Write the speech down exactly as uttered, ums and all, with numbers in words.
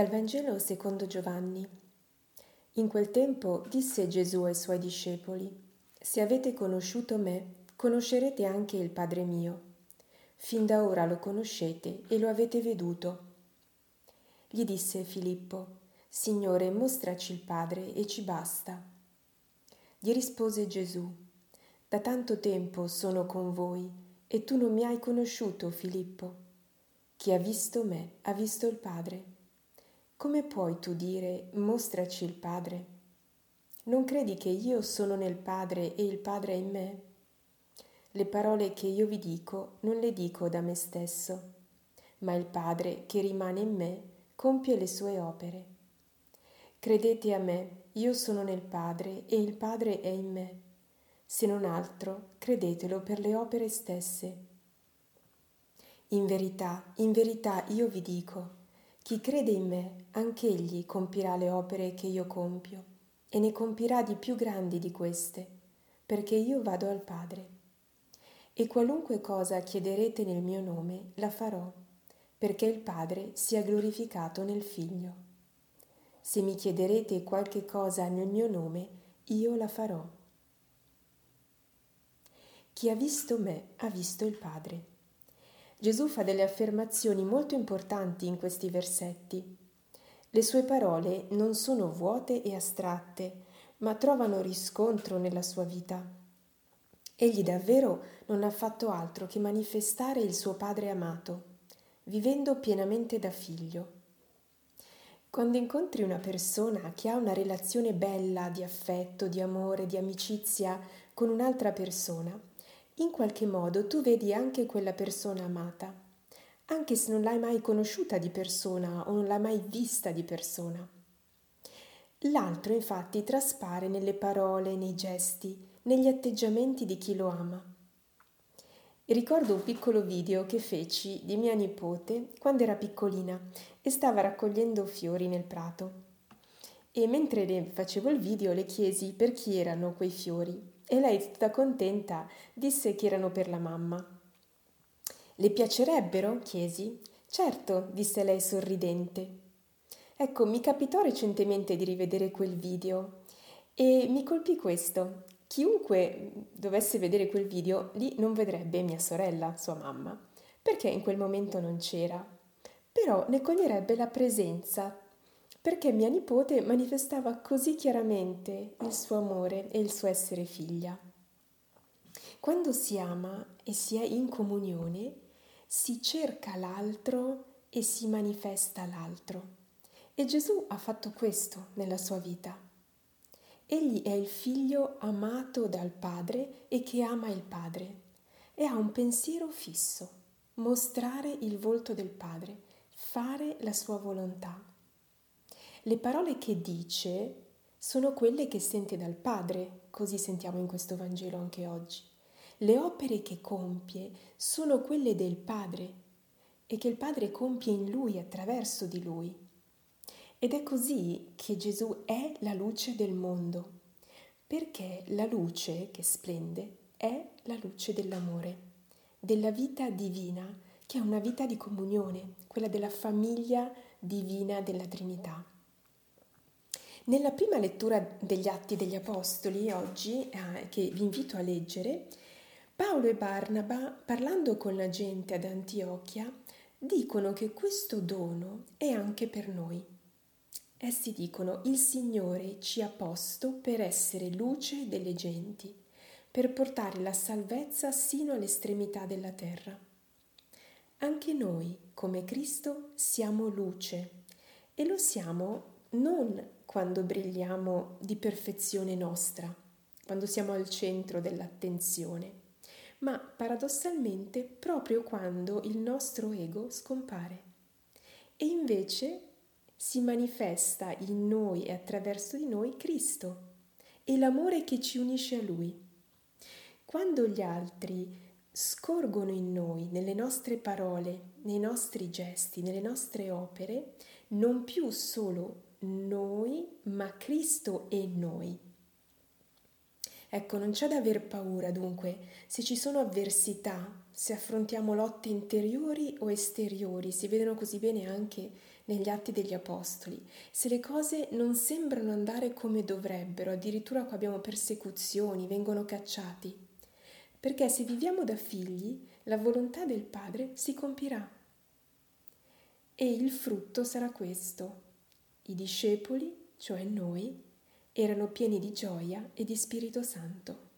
Dal Vangelo secondo Giovanni. In quel tempo disse Gesù ai suoi discepoli: «Se avete conosciuto me, conoscerete anche il Padre mio. Fin da ora lo conoscete e lo avete veduto». Gli disse Filippo: «Signore, mostraci il Padre e ci basta». Gli rispose Gesù: «Da tanto tempo sono con voi e tu non mi hai conosciuto, Filippo. Chi ha visto me ha visto il Padre. Come puoi tu dire, mostraci il Padre? Non credi che io sono nel Padre e il Padre è in me? Le parole che io vi dico non le dico da me stesso, ma il Padre che rimane in me compie le sue opere. Credete a me, io sono nel Padre e il Padre è in me. Se non altro, credetelo per le opere stesse. In verità, in verità io vi dico, chi crede in me, anch'egli compirà le opere che io compio, e ne compirà di più grandi di queste, perché io vado al Padre. E qualunque cosa chiederete nel mio nome, la farò, perché il Padre sia glorificato nel Figlio. Se mi chiederete qualche cosa nel mio nome, io la farò. Chi ha visto me, ha visto il Padre». Gesù fa delle affermazioni molto importanti in questi versetti. Le sue parole non sono vuote e astratte, ma trovano riscontro nella sua vita. Egli davvero non ha fatto altro che manifestare il suo Padre amato, vivendo pienamente da figlio. Quando incontri una persona che ha una relazione bella di affetto, di amore, di amicizia con un'altra persona, in qualche modo tu vedi anche quella persona amata, anche se non l'hai mai conosciuta di persona o non l'hai mai vista di persona. L'altro infatti traspare nelle parole, nei gesti, negli atteggiamenti di chi lo ama. Ricordo un piccolo video che feci di mia nipote quando era piccolina e stava raccogliendo fiori nel prato. E mentre le facevo il video le chiesi per chi erano quei fiori. E lei, tutta contenta, disse che erano per la mamma. «Le piacerebbero?» chiesi. «Certo», disse lei sorridente. Ecco, mi capitò recentemente di rivedere quel video e mi colpì questo. Chiunque dovesse vedere quel video lì non vedrebbe mia sorella, sua mamma, perché in quel momento non c'era. Però ne coglierebbe la presenza, perché mia nipote manifestava così chiaramente il suo amore e il suo essere figlia. Quando si ama e si è in comunione, si cerca l'altro e si manifesta l'altro. E Gesù ha fatto questo nella sua vita. Egli è il figlio amato dal Padre e che ama il Padre, e ha un pensiero fisso: mostrare il volto del Padre, fare la sua volontà. Le parole che dice sono quelle che sente dal Padre, così sentiamo in questo Vangelo anche oggi. Le opere che compie sono quelle del Padre e che il Padre compie in Lui, attraverso di Lui. Ed è così che Gesù è la luce del mondo, perché la luce che splende è la luce dell'amore, della vita divina, che è una vita di comunione, quella della famiglia divina della Trinità. Nella prima lettura degli Atti degli Apostoli, oggi, eh, che vi invito a leggere, Paolo e Barnaba, parlando con la gente ad Antiochia, dicono che questo dono è anche per noi. Essi dicono: «Il Signore ci ha posto per essere luce delle genti, per portare la salvezza sino all'estremità della terra. Anche noi, come Cristo, siamo luce, e lo siamo non quando brilliamo di perfezione nostra, quando siamo al centro dell'attenzione, ma paradossalmente proprio quando il nostro ego scompare. E invece si manifesta in noi e attraverso di noi Cristo e l'amore che ci unisce a Lui. Quando gli altri scorgono in noi, nelle nostre parole, nei nostri gesti, nelle nostre opere, non più solo noi, ma Cristo e noi». Ecco, non c'è da aver paura dunque se ci sono avversità, se affrontiamo lotte interiori o esteriori, si vedono così bene anche negli Atti degli Apostoli. Se le cose non sembrano andare come dovrebbero, addirittura qua abbiamo persecuzioni, vengono cacciati, perché se viviamo da figli, la volontà del Padre si compirà. E il frutto sarà questo. I discepoli, cioè noi, erano pieni di gioia e di Spirito Santo.